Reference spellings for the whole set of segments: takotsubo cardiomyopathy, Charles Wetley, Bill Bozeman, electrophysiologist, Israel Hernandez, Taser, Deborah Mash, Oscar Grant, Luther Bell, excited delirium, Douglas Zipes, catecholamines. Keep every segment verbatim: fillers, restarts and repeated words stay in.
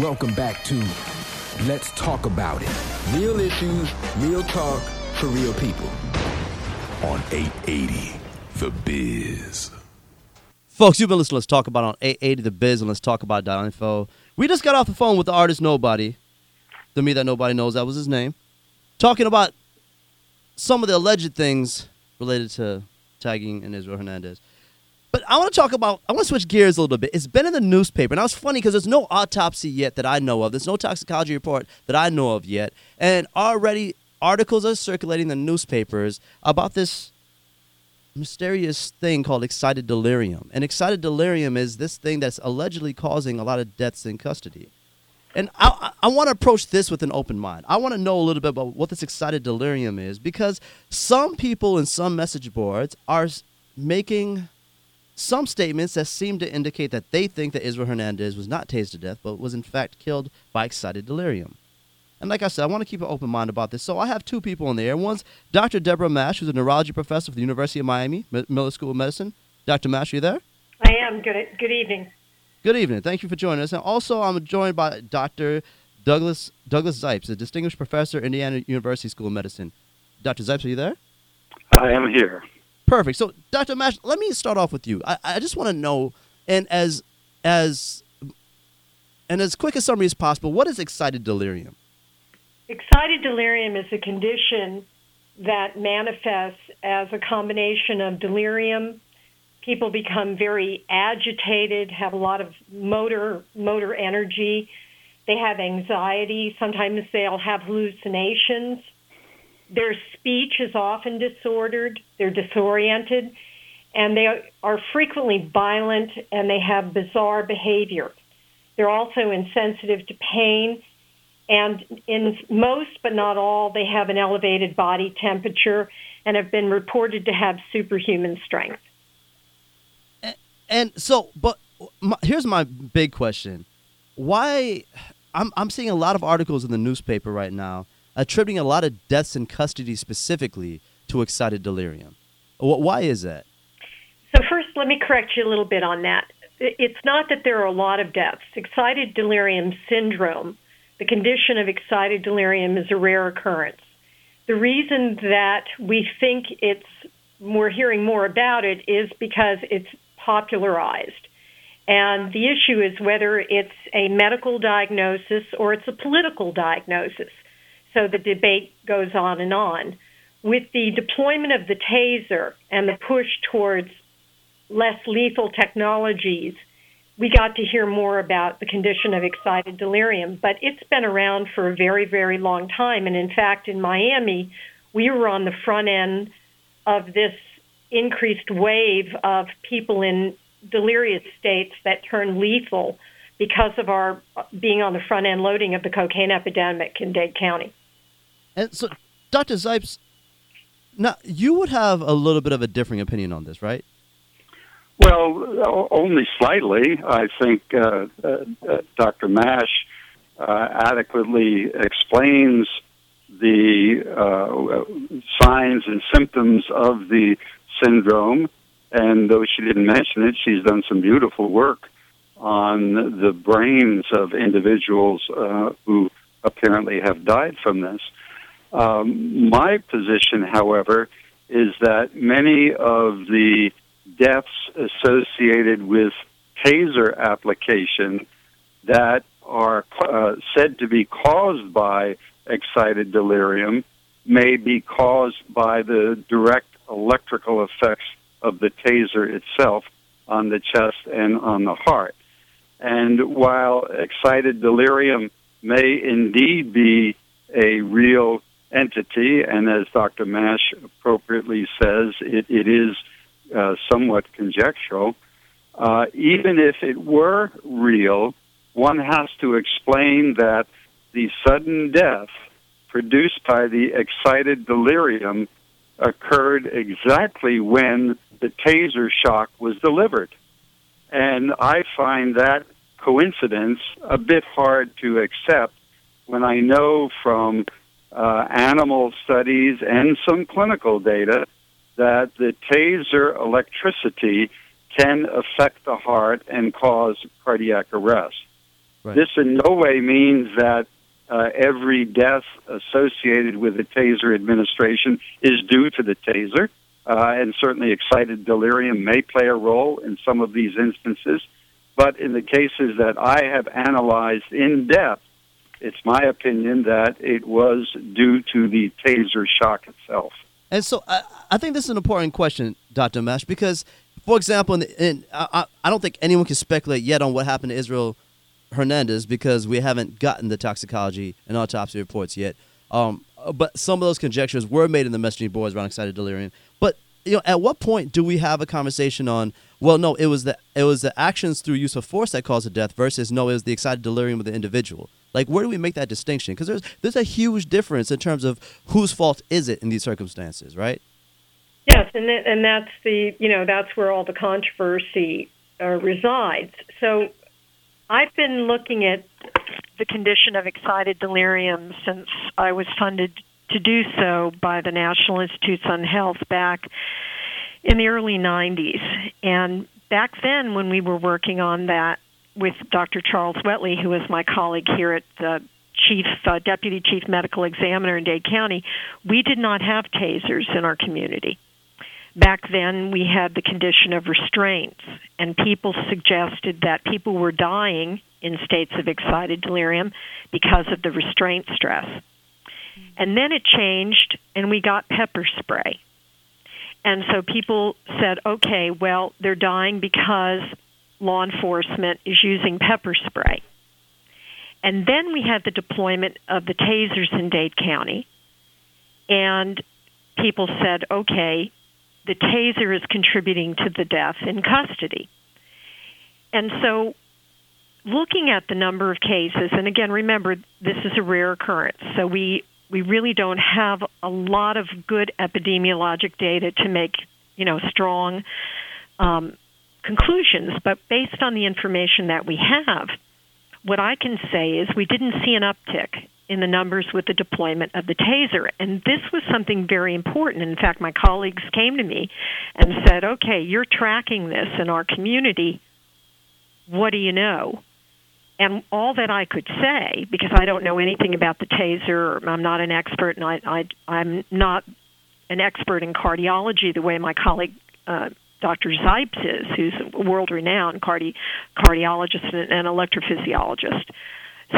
Welcome back to Let's Talk About It. Real issues, real talk for real people. On eight eighty, The Biz. Folks, you've been listening to Let's Talk About on eight eighty, The Biz, and Let's Talk About .info. We just got off the phone with the artist Nobody, the me that nobody knows, that was his name, talking about some of the alleged things related to tagging and Israel Hernandez. But I want to talk about, I want to switch gears a little bit. It's been in the newspaper. Now, it's funny because there's no autopsy yet that I know of. There's no toxicology report that I know of yet. And already articles are circulating in the newspapers about this mysterious thing called excited delirium. And excited delirium is this thing that's allegedly causing a lot of deaths in custody. And I, I want to approach this with an open mind. I want to know a little bit about what this excited delirium is, because some people in some message boards are making some statements that seem to indicate that they think that Israel Hernandez was not tased to death, but was in fact killed by excited delirium. And like I said, I want to keep an open mind about this. So I have two people in the air. One's Doctor Deborah Mash, who's a neurology professor for the University of Miami, Miller School of Medicine. Doctor Mash, are you there? I am. Good, good evening. Good evening. Thank you for joining us. And also I'm joined by Doctor Douglas Douglas Zipes, a distinguished professor at Indiana University School of Medicine. Doctor Zipes, are you there? I am here. Perfect. So, Doctor Mash, let me start off with you. I, I just want to know, and as as and as quick a summary as possible, what is excited delirium? Excited delirium is a condition that manifests as a combination of delirium. People become very agitated, have a lot of motor motor energy. They have anxiety. Sometimes they'll have hallucinations. Their speech is often disordered, they're disoriented, and they are frequently violent, and they have bizarre behavior. They're also insensitive to pain, and in most but not all, they have an elevated body temperature and have been reported to have superhuman strength. And, and so, but my, here's my big question. Why, I'm, I'm seeing a lot of articles in the newspaper right now attributing a lot of deaths in custody specifically to excited delirium. Why is that? So first, let me correct you a little bit on that. It's not that there are a lot of deaths. Excited delirium syndrome, the condition of excited delirium, is a rare occurrence. The reason that we think it's we're hearing more about it is because it's popularized. And the issue is whether it's a medical diagnosis or it's a political diagnosis. So the debate goes on and on. With the deployment of the taser and the push towards less lethal technologies, we got to hear more about the condition of excited delirium. But it's been around for a very, very long time. And in fact, in Miami, we were on the front end of this increased wave of people in delirious states that turn lethal because of our being on the front end loading of the cocaine epidemic in Dade County. And so, Doctor Zipes, now you would have a little bit of a differing opinion on this, right? Well, only slightly. I think uh, uh, Doctor Mash uh, adequately explains the uh, signs and symptoms of the syndrome. And though she didn't mention it, she's done some beautiful work on the brains of individuals uh, who apparently have died from this. Um, my position, however, is that many of the deaths associated with taser application that are uh, said to be caused by excited delirium may be caused by the direct electrical effects of the taser itself on the chest and on the heart. And while excited delirium may indeed be a real entity, and as Doctor Mash appropriately says, it, it is uh, somewhat conjectural, uh, even if it were real, one has to explain that the sudden death produced by the excited delirium occurred exactly when the taser shock was delivered. And I find that coincidence a bit hard to accept when I know from uh, animal studies and some clinical data that the taser electricity can affect the heart and cause cardiac arrest. Right. This in no way means that uh, every death associated with the taser administration is due to the taser, uh, and certainly excited delirium may play a role in some of these instances. But in the cases that I have analyzed in depth, it's my opinion that it was due to the taser shock itself. And so I, I think this is an important question, Doctor Mash, because, for example, and, and I, I don't think anyone can speculate yet on what happened to Israel Hernandez because we haven't gotten the toxicology and autopsy reports yet. Um, but some of those conjectures were made in the messaging boards around excited delirium. But you know, at what point do we have a conversation on, well, no, it was the it was the actions through use of force that caused the death versus no, it was the excited delirium of the individual? Like, where do we make that distinction? Because there's there's a huge difference in terms of whose fault is it in these circumstances, right? Yes, and th- and that's the you know that's where all the controversy uh, resides. So, I've been looking at the condition of excited delirium since I was funded to do so by the National Institutes on Health back in the early nineties, and back then when we were working on that with Doctor Charles Wetley, who is my colleague here at the chief, uh, deputy chief medical examiner in Dade County, we did not have tasers in our community. Back then, we had the condition of restraints, and people suggested that people were dying in states of excited delirium because of the restraint stress. And then it changed, and we got pepper spray. And so people said, okay, well, they're dying because law enforcement is using pepper spray. And then we had the deployment of the tasers in Dade County, and people said, okay, the taser is contributing to the death in custody. And so looking at the number of cases, and again, remember, this is a rare occurrence, so we, we really don't have a lot of good epidemiologic data to make, you know, strong um conclusions, but based on the information that we have, what I can say is we didn't see an uptick in the numbers with the deployment of the taser, and this was something very important. In fact, my colleagues came to me and said, okay, you're tracking this in our community. What do you know? And all that I could say, because I don't know anything about the taser, I'm not an expert, and I, I, I'm not an expert in cardiology the way my colleague uh Doctor Zipes is, who's a world-renowned cardi- cardiologist and electrophysiologist.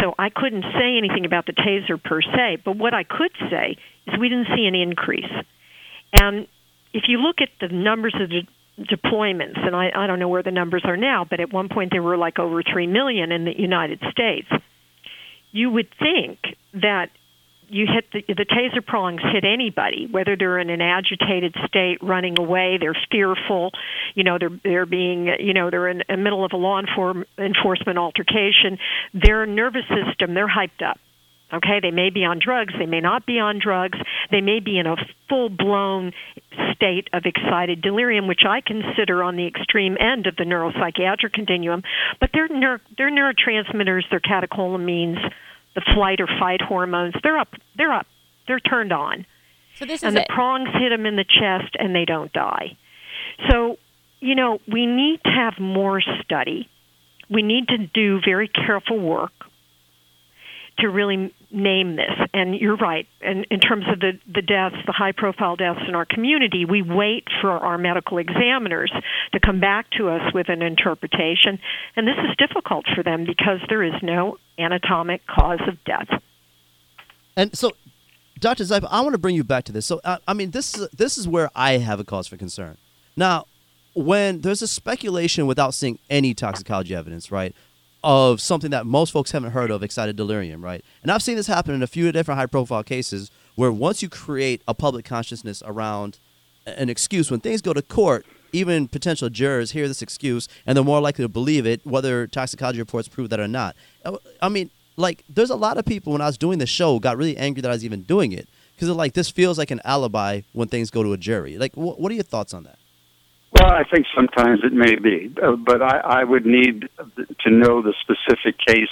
So I couldn't say anything about the taser per se, but what I could say is we didn't see an increase. And if you look at the numbers of de- deployments, and I, I don't know where the numbers are now, but at one point there were like over three million in the United States, you would think that you hit the, the taser prongs hit anybody, whether they're in an agitated state, running away, they're fearful, you know, they're they're being, you know, they're in the middle of a law enform, enforcement altercation. Their nervous system, they're hyped up. Okay, they may be on drugs, they may not be on drugs, they may be in a full-blown state of excited delirium, which I consider on the extreme end of the neuropsychiatric continuum. But their ner- their neurotransmitters, their catecholamines, the flight or fight hormones, they're up, they're up, they're turned on. So this is and the it. prongs hit them in the chest and they don't die. So, you know, we need to have more study. We need to do very careful work to really name this. And you're right, and in terms of the, the deaths, the high-profile deaths in our community, we wait for our medical examiners to come back to us with an interpretation. And this is difficult for them because there is no anatomic cause of death. And so, Doctor Zipes, I want to bring you back to this. So, I, I mean, this is, this is where I have a cause for concern. Now, when there's a speculation without seeing any toxicology evidence, right, of something that most folks haven't heard of, excited delirium, right? And I've seen this happen in a few different high-profile cases where once you create a public consciousness around an excuse, when things go to court, even potential jurors hear this excuse, and they're more likely to believe it, whether toxicology reports prove that or not. I mean, like, there's a lot of people, when I was doing the show, got really angry that I was even doing it because, like, this feels like an alibi when things go to a jury. Like, wh- what are your thoughts on that? Well, I think sometimes it may be, uh, but I, I would need to know the specific case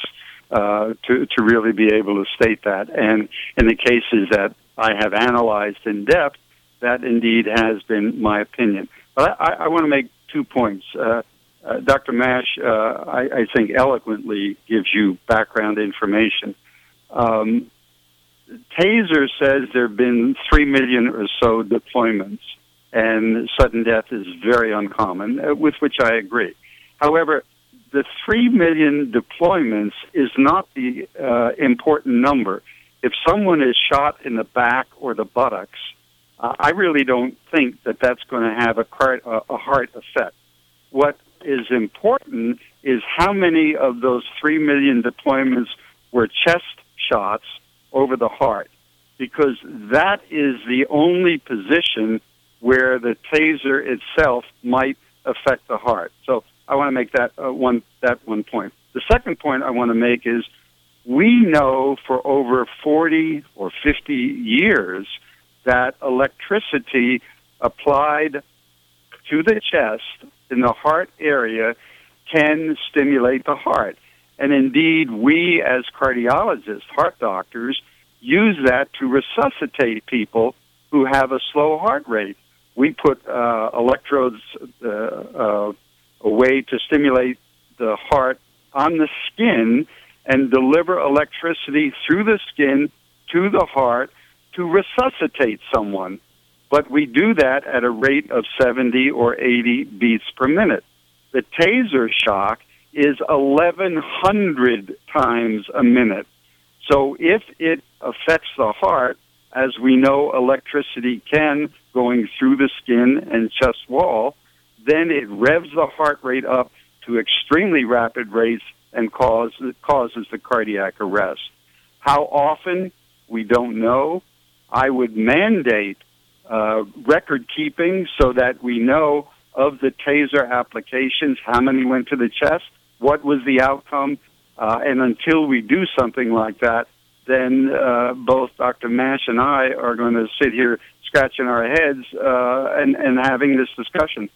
uh, to, to really be able to state that. And in the cases that I have analyzed in depth, that indeed has been my opinion. But I, I want to make two points. Uh, uh, Doctor Mash, uh, I, I think, eloquently gives you background information. Um, Taser says there have been three million or so deployments, and sudden death is very uncommon, with which I agree. However, the three million deployments is not the uh, important number. If someone is shot in the back or the buttocks, uh, I really don't think that that's going to have a heart, a heart effect. What is important is how many of those three million deployments were chest shots over the heart, because that is the only position where the taser itself might affect the heart. So I want to make that uh, one that one point. The second point I want to make is we know for over forty or fifty years that electricity applied to the chest in the heart area can stimulate the heart. And indeed, we as cardiologists, heart doctors, use that to resuscitate people who have a slow heart rate. We put uh, electrodes uh, uh, away to stimulate the heart on the skin and deliver electricity through the skin to the heart to resuscitate someone. But we do that at a rate of seventy or eighty beats per minute. The taser shock is eleven hundred times a minute. So if it affects the heart, as we know electricity can, going through the skin and chest wall, then it revs the heart rate up to extremely rapid rates and cause, causes the cardiac arrest. How often? We don't know. I would mandate uh, record keeping so that we know of the taser applications, how many went to the chest, what was the outcome, uh, and until we do something like that, then uh, both Doctor Mash and I are going to sit here scratching our heads uh, and, and having this discussion.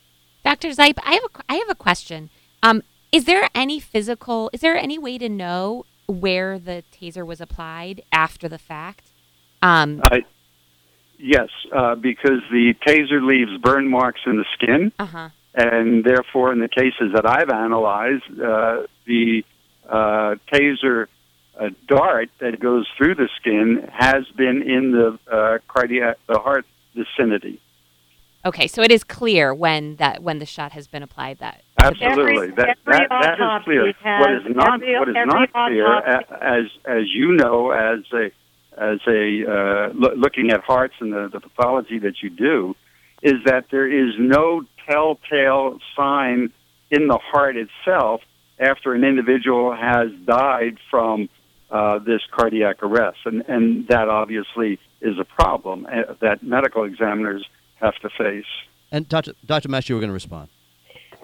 Doctor Zipe, I have a, I have a question. Um, is there any physical, is there any way to know where the taser was applied after the fact? Um, I, yes, uh, because the taser leaves burn marks in the skin, uh-huh. and therefore in the cases that I've analyzed, uh, the uh, taser A dart that goes through the skin has been in the uh, cardiac, the heart vicinity. Okay, so it is clear when that when the shot has been applied. That absolutely, every, that, every that, that is clear. Has, what is not every, what is not clear, as as you know, as a as a uh, lo- looking at hearts and the, the pathology that you do, is that there is no telltale sign in the heart itself after an individual has died from Uh, this cardiac arrest, and, and that obviously is a problem uh, that medical examiners have to face. And Doctor Doctor Mash, you were going to respond.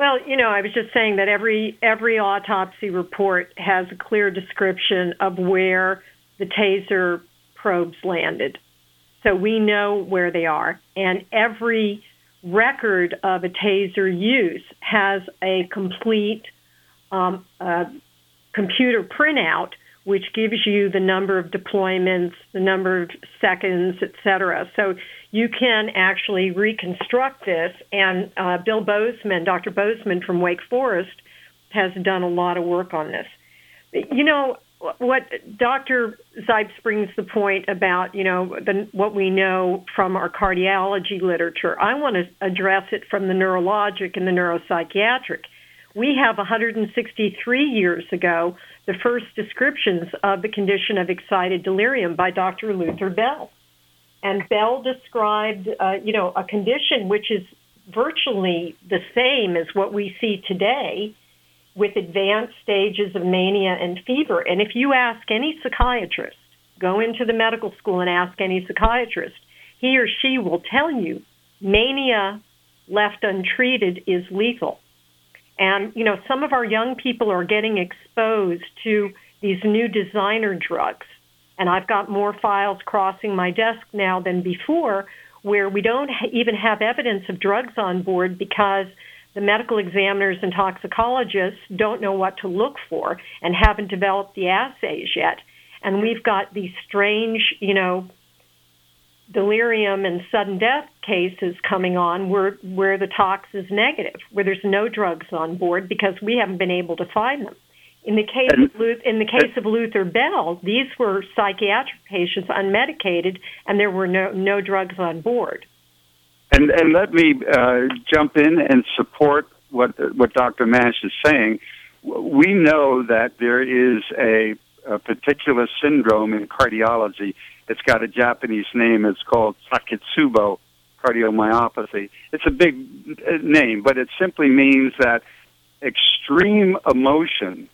Well, you know, I was just saying that every every autopsy report has a clear description of where the taser probes landed, so we know where they are, and every record of a taser use has a complete um, uh, computer printout, which gives you the number of deployments, the number of seconds, et cetera. So you can actually reconstruct this. And uh, Bill Bozeman, Doctor Bozeman from Wake Forest, has done a lot of work on this. You know, what Doctor Zipes brings the point about, you know, the, what we know from our cardiology literature. I want to address it from the neurologic and the neuropsychiatric. We have one hundred sixty-three years ago the first descriptions of the condition of excited delirium by Doctor Luther Bell. And Bell described, uh, you know, a condition which is virtually the same as what we see today with advanced stages of mania and fever. And if you ask any psychiatrist, go into the medical school and ask any psychiatrist, he or she will tell you mania left untreated is lethal. And, you know, some of our young people are getting exposed to these new designer drugs. And I've got more files crossing my desk now than before where we don't even have evidence of drugs on board because the medical examiners and toxicologists don't know what to look for and haven't developed the assays yet. And we've got these strange, you know, delirium and sudden death cases coming on where where the tox is negative, where there's no drugs on board because we haven't been able to find them. In the case and, of Luther, in the case and, of Luther Bell, these were psychiatric patients, unmedicated, and there were no no drugs on board. And and let me uh, jump in and support what what Doctor Mash is saying. We know that there is a, a particular syndrome in cardiology. It's got a Japanese name. It's called takotsubo cardiomyopathy. It's a big name, but it simply means that extreme emotion,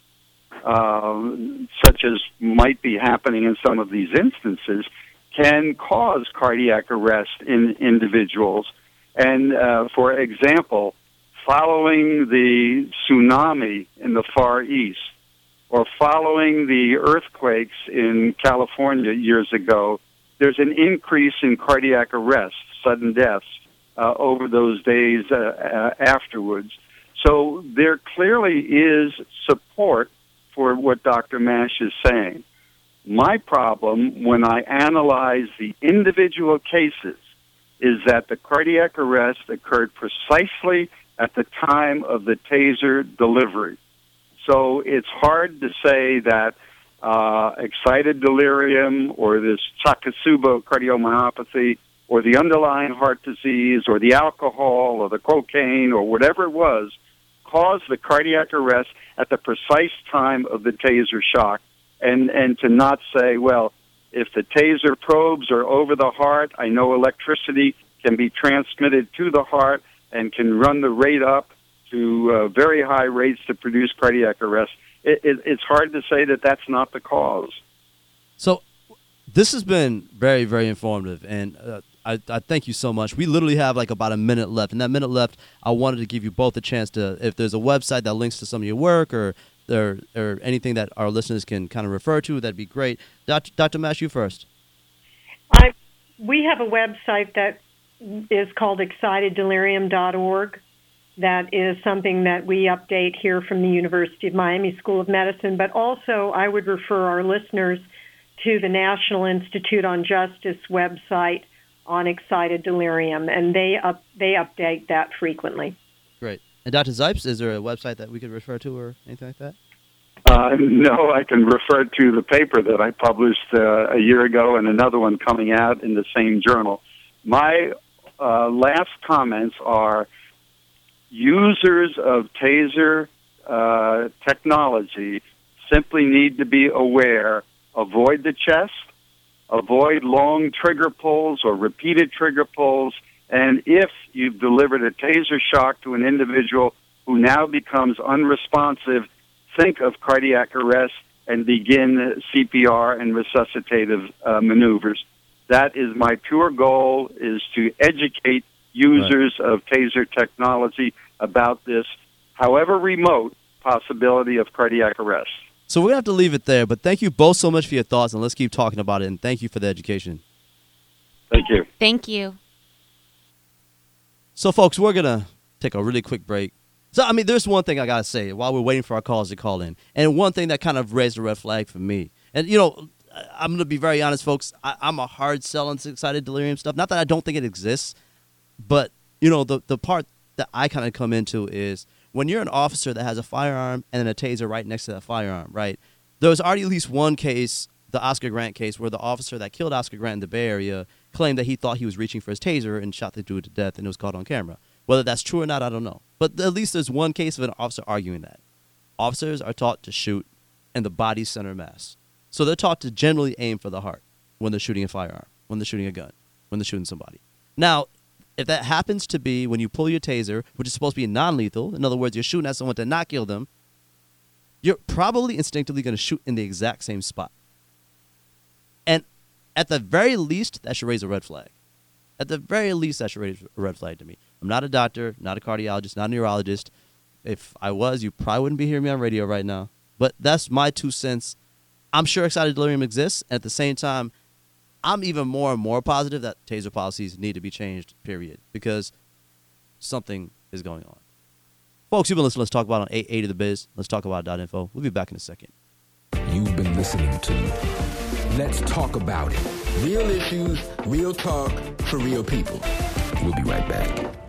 uh, such as might be happening in some of these instances, can cause cardiac arrest in individuals. And, uh, for example, following the tsunami in the Far East, or following the earthquakes in California years ago, there's an increase in cardiac arrest, sudden deaths, uh, over those days uh, uh, afterwards. So there clearly is support for what Doctor Mash is saying. My problem when I analyze the individual cases is that the cardiac arrest occurred precisely at the time of the taser delivery. So it's hard to say that uh, excited delirium or this takotsubo cardiomyopathy or the underlying heart disease or the alcohol or the cocaine or whatever it was caused the cardiac arrest at the precise time of the taser shock. And, and to not say, well, if the taser probes are over the heart, I know electricity can be transmitted to the heart and can run the rate up to uh, very high rates to produce cardiac arrest. It, it, it's hard to say that that's not the cause. So this has been very, very informative, and uh, I, I thank you so much. We literally have like about a minute left, and that minute left, I wanted to give you both a chance to, if there's a website that links to some of your work or or, or anything that our listeners can kind of refer to, that'd be great. Doctor Doctor Mash, you first. I, we have a website that is called excited delirium dot org. That is something that we update here from the University of Miami School of Medicine, but also I would refer our listeners to the National Institute on Justice website on excited delirium, and they up, they update that frequently. Great. And Doctor Zipes, is there a website that we could refer to or anything like that? Uh, no, I can refer to the paper that I published uh, a year ago and another one coming out in the same journal. My uh, last comments are, users of taser uh, technology simply need to be aware, avoid the chest, avoid long trigger pulls or repeated trigger pulls, and if you've delivered a taser shock to an individual who now becomes unresponsive, think of cardiac arrest and begin C P R and resuscitative uh, maneuvers. That is my pure goal, is to educate users right. of taser technology about this, however remote, possibility of cardiac arrest. So we're going to have to leave it there, but thank you both so much for your thoughts, and let's keep talking about it, and thank you for the education. Thank you. Thank you. So, folks, we're going to take a really quick break. So, I mean, there's one thing I got to say while we're waiting for our calls to call in, and one thing that kind of raised a red flag for me. And, you know, I'm going to be very honest, folks. I, I'm a hard sell on excited delirium stuff. Not that I don't think it exists, but, you know, the, the part that I kind of come into is when you're an officer that has a firearm and a taser right next to that firearm, right, there was already at least one case, the Oscar Grant case, where the officer that killed Oscar Grant in the Bay Area claimed that he thought he was reaching for his taser and shot the dude to death, and it was caught on camera. Whether that's true or not, I don't know. But at least there's one case of an officer arguing that. Officers are taught to shoot in the body center mass. So they're taught to generally aim for the heart when they're shooting a firearm, when they're shooting a gun, when they're shooting somebody. Now, if that happens to be when you pull your taser, which is supposed to be non-lethal, in other words, you're shooting at someone to not kill them, you're probably instinctively going to shoot in the exact same spot. And at the very least, that should raise a red flag. At the very least, that should raise a red flag to me. I'm not a doctor, not a cardiologist, not a neurologist. If I was, you probably wouldn't be hearing me on radio right now. But that's my two cents. I'm sure excited delirium exists. And at the same time, I'm even more and more positive that taser policies need to be changed, period, because something is going on. Folks, you've been listening. Let's talk about on eight eighty The Biz. Let's talk about .info. We'll be back in a second. You've been listening to Let's Talk About It Real issues, real talk for real people. We'll be right back.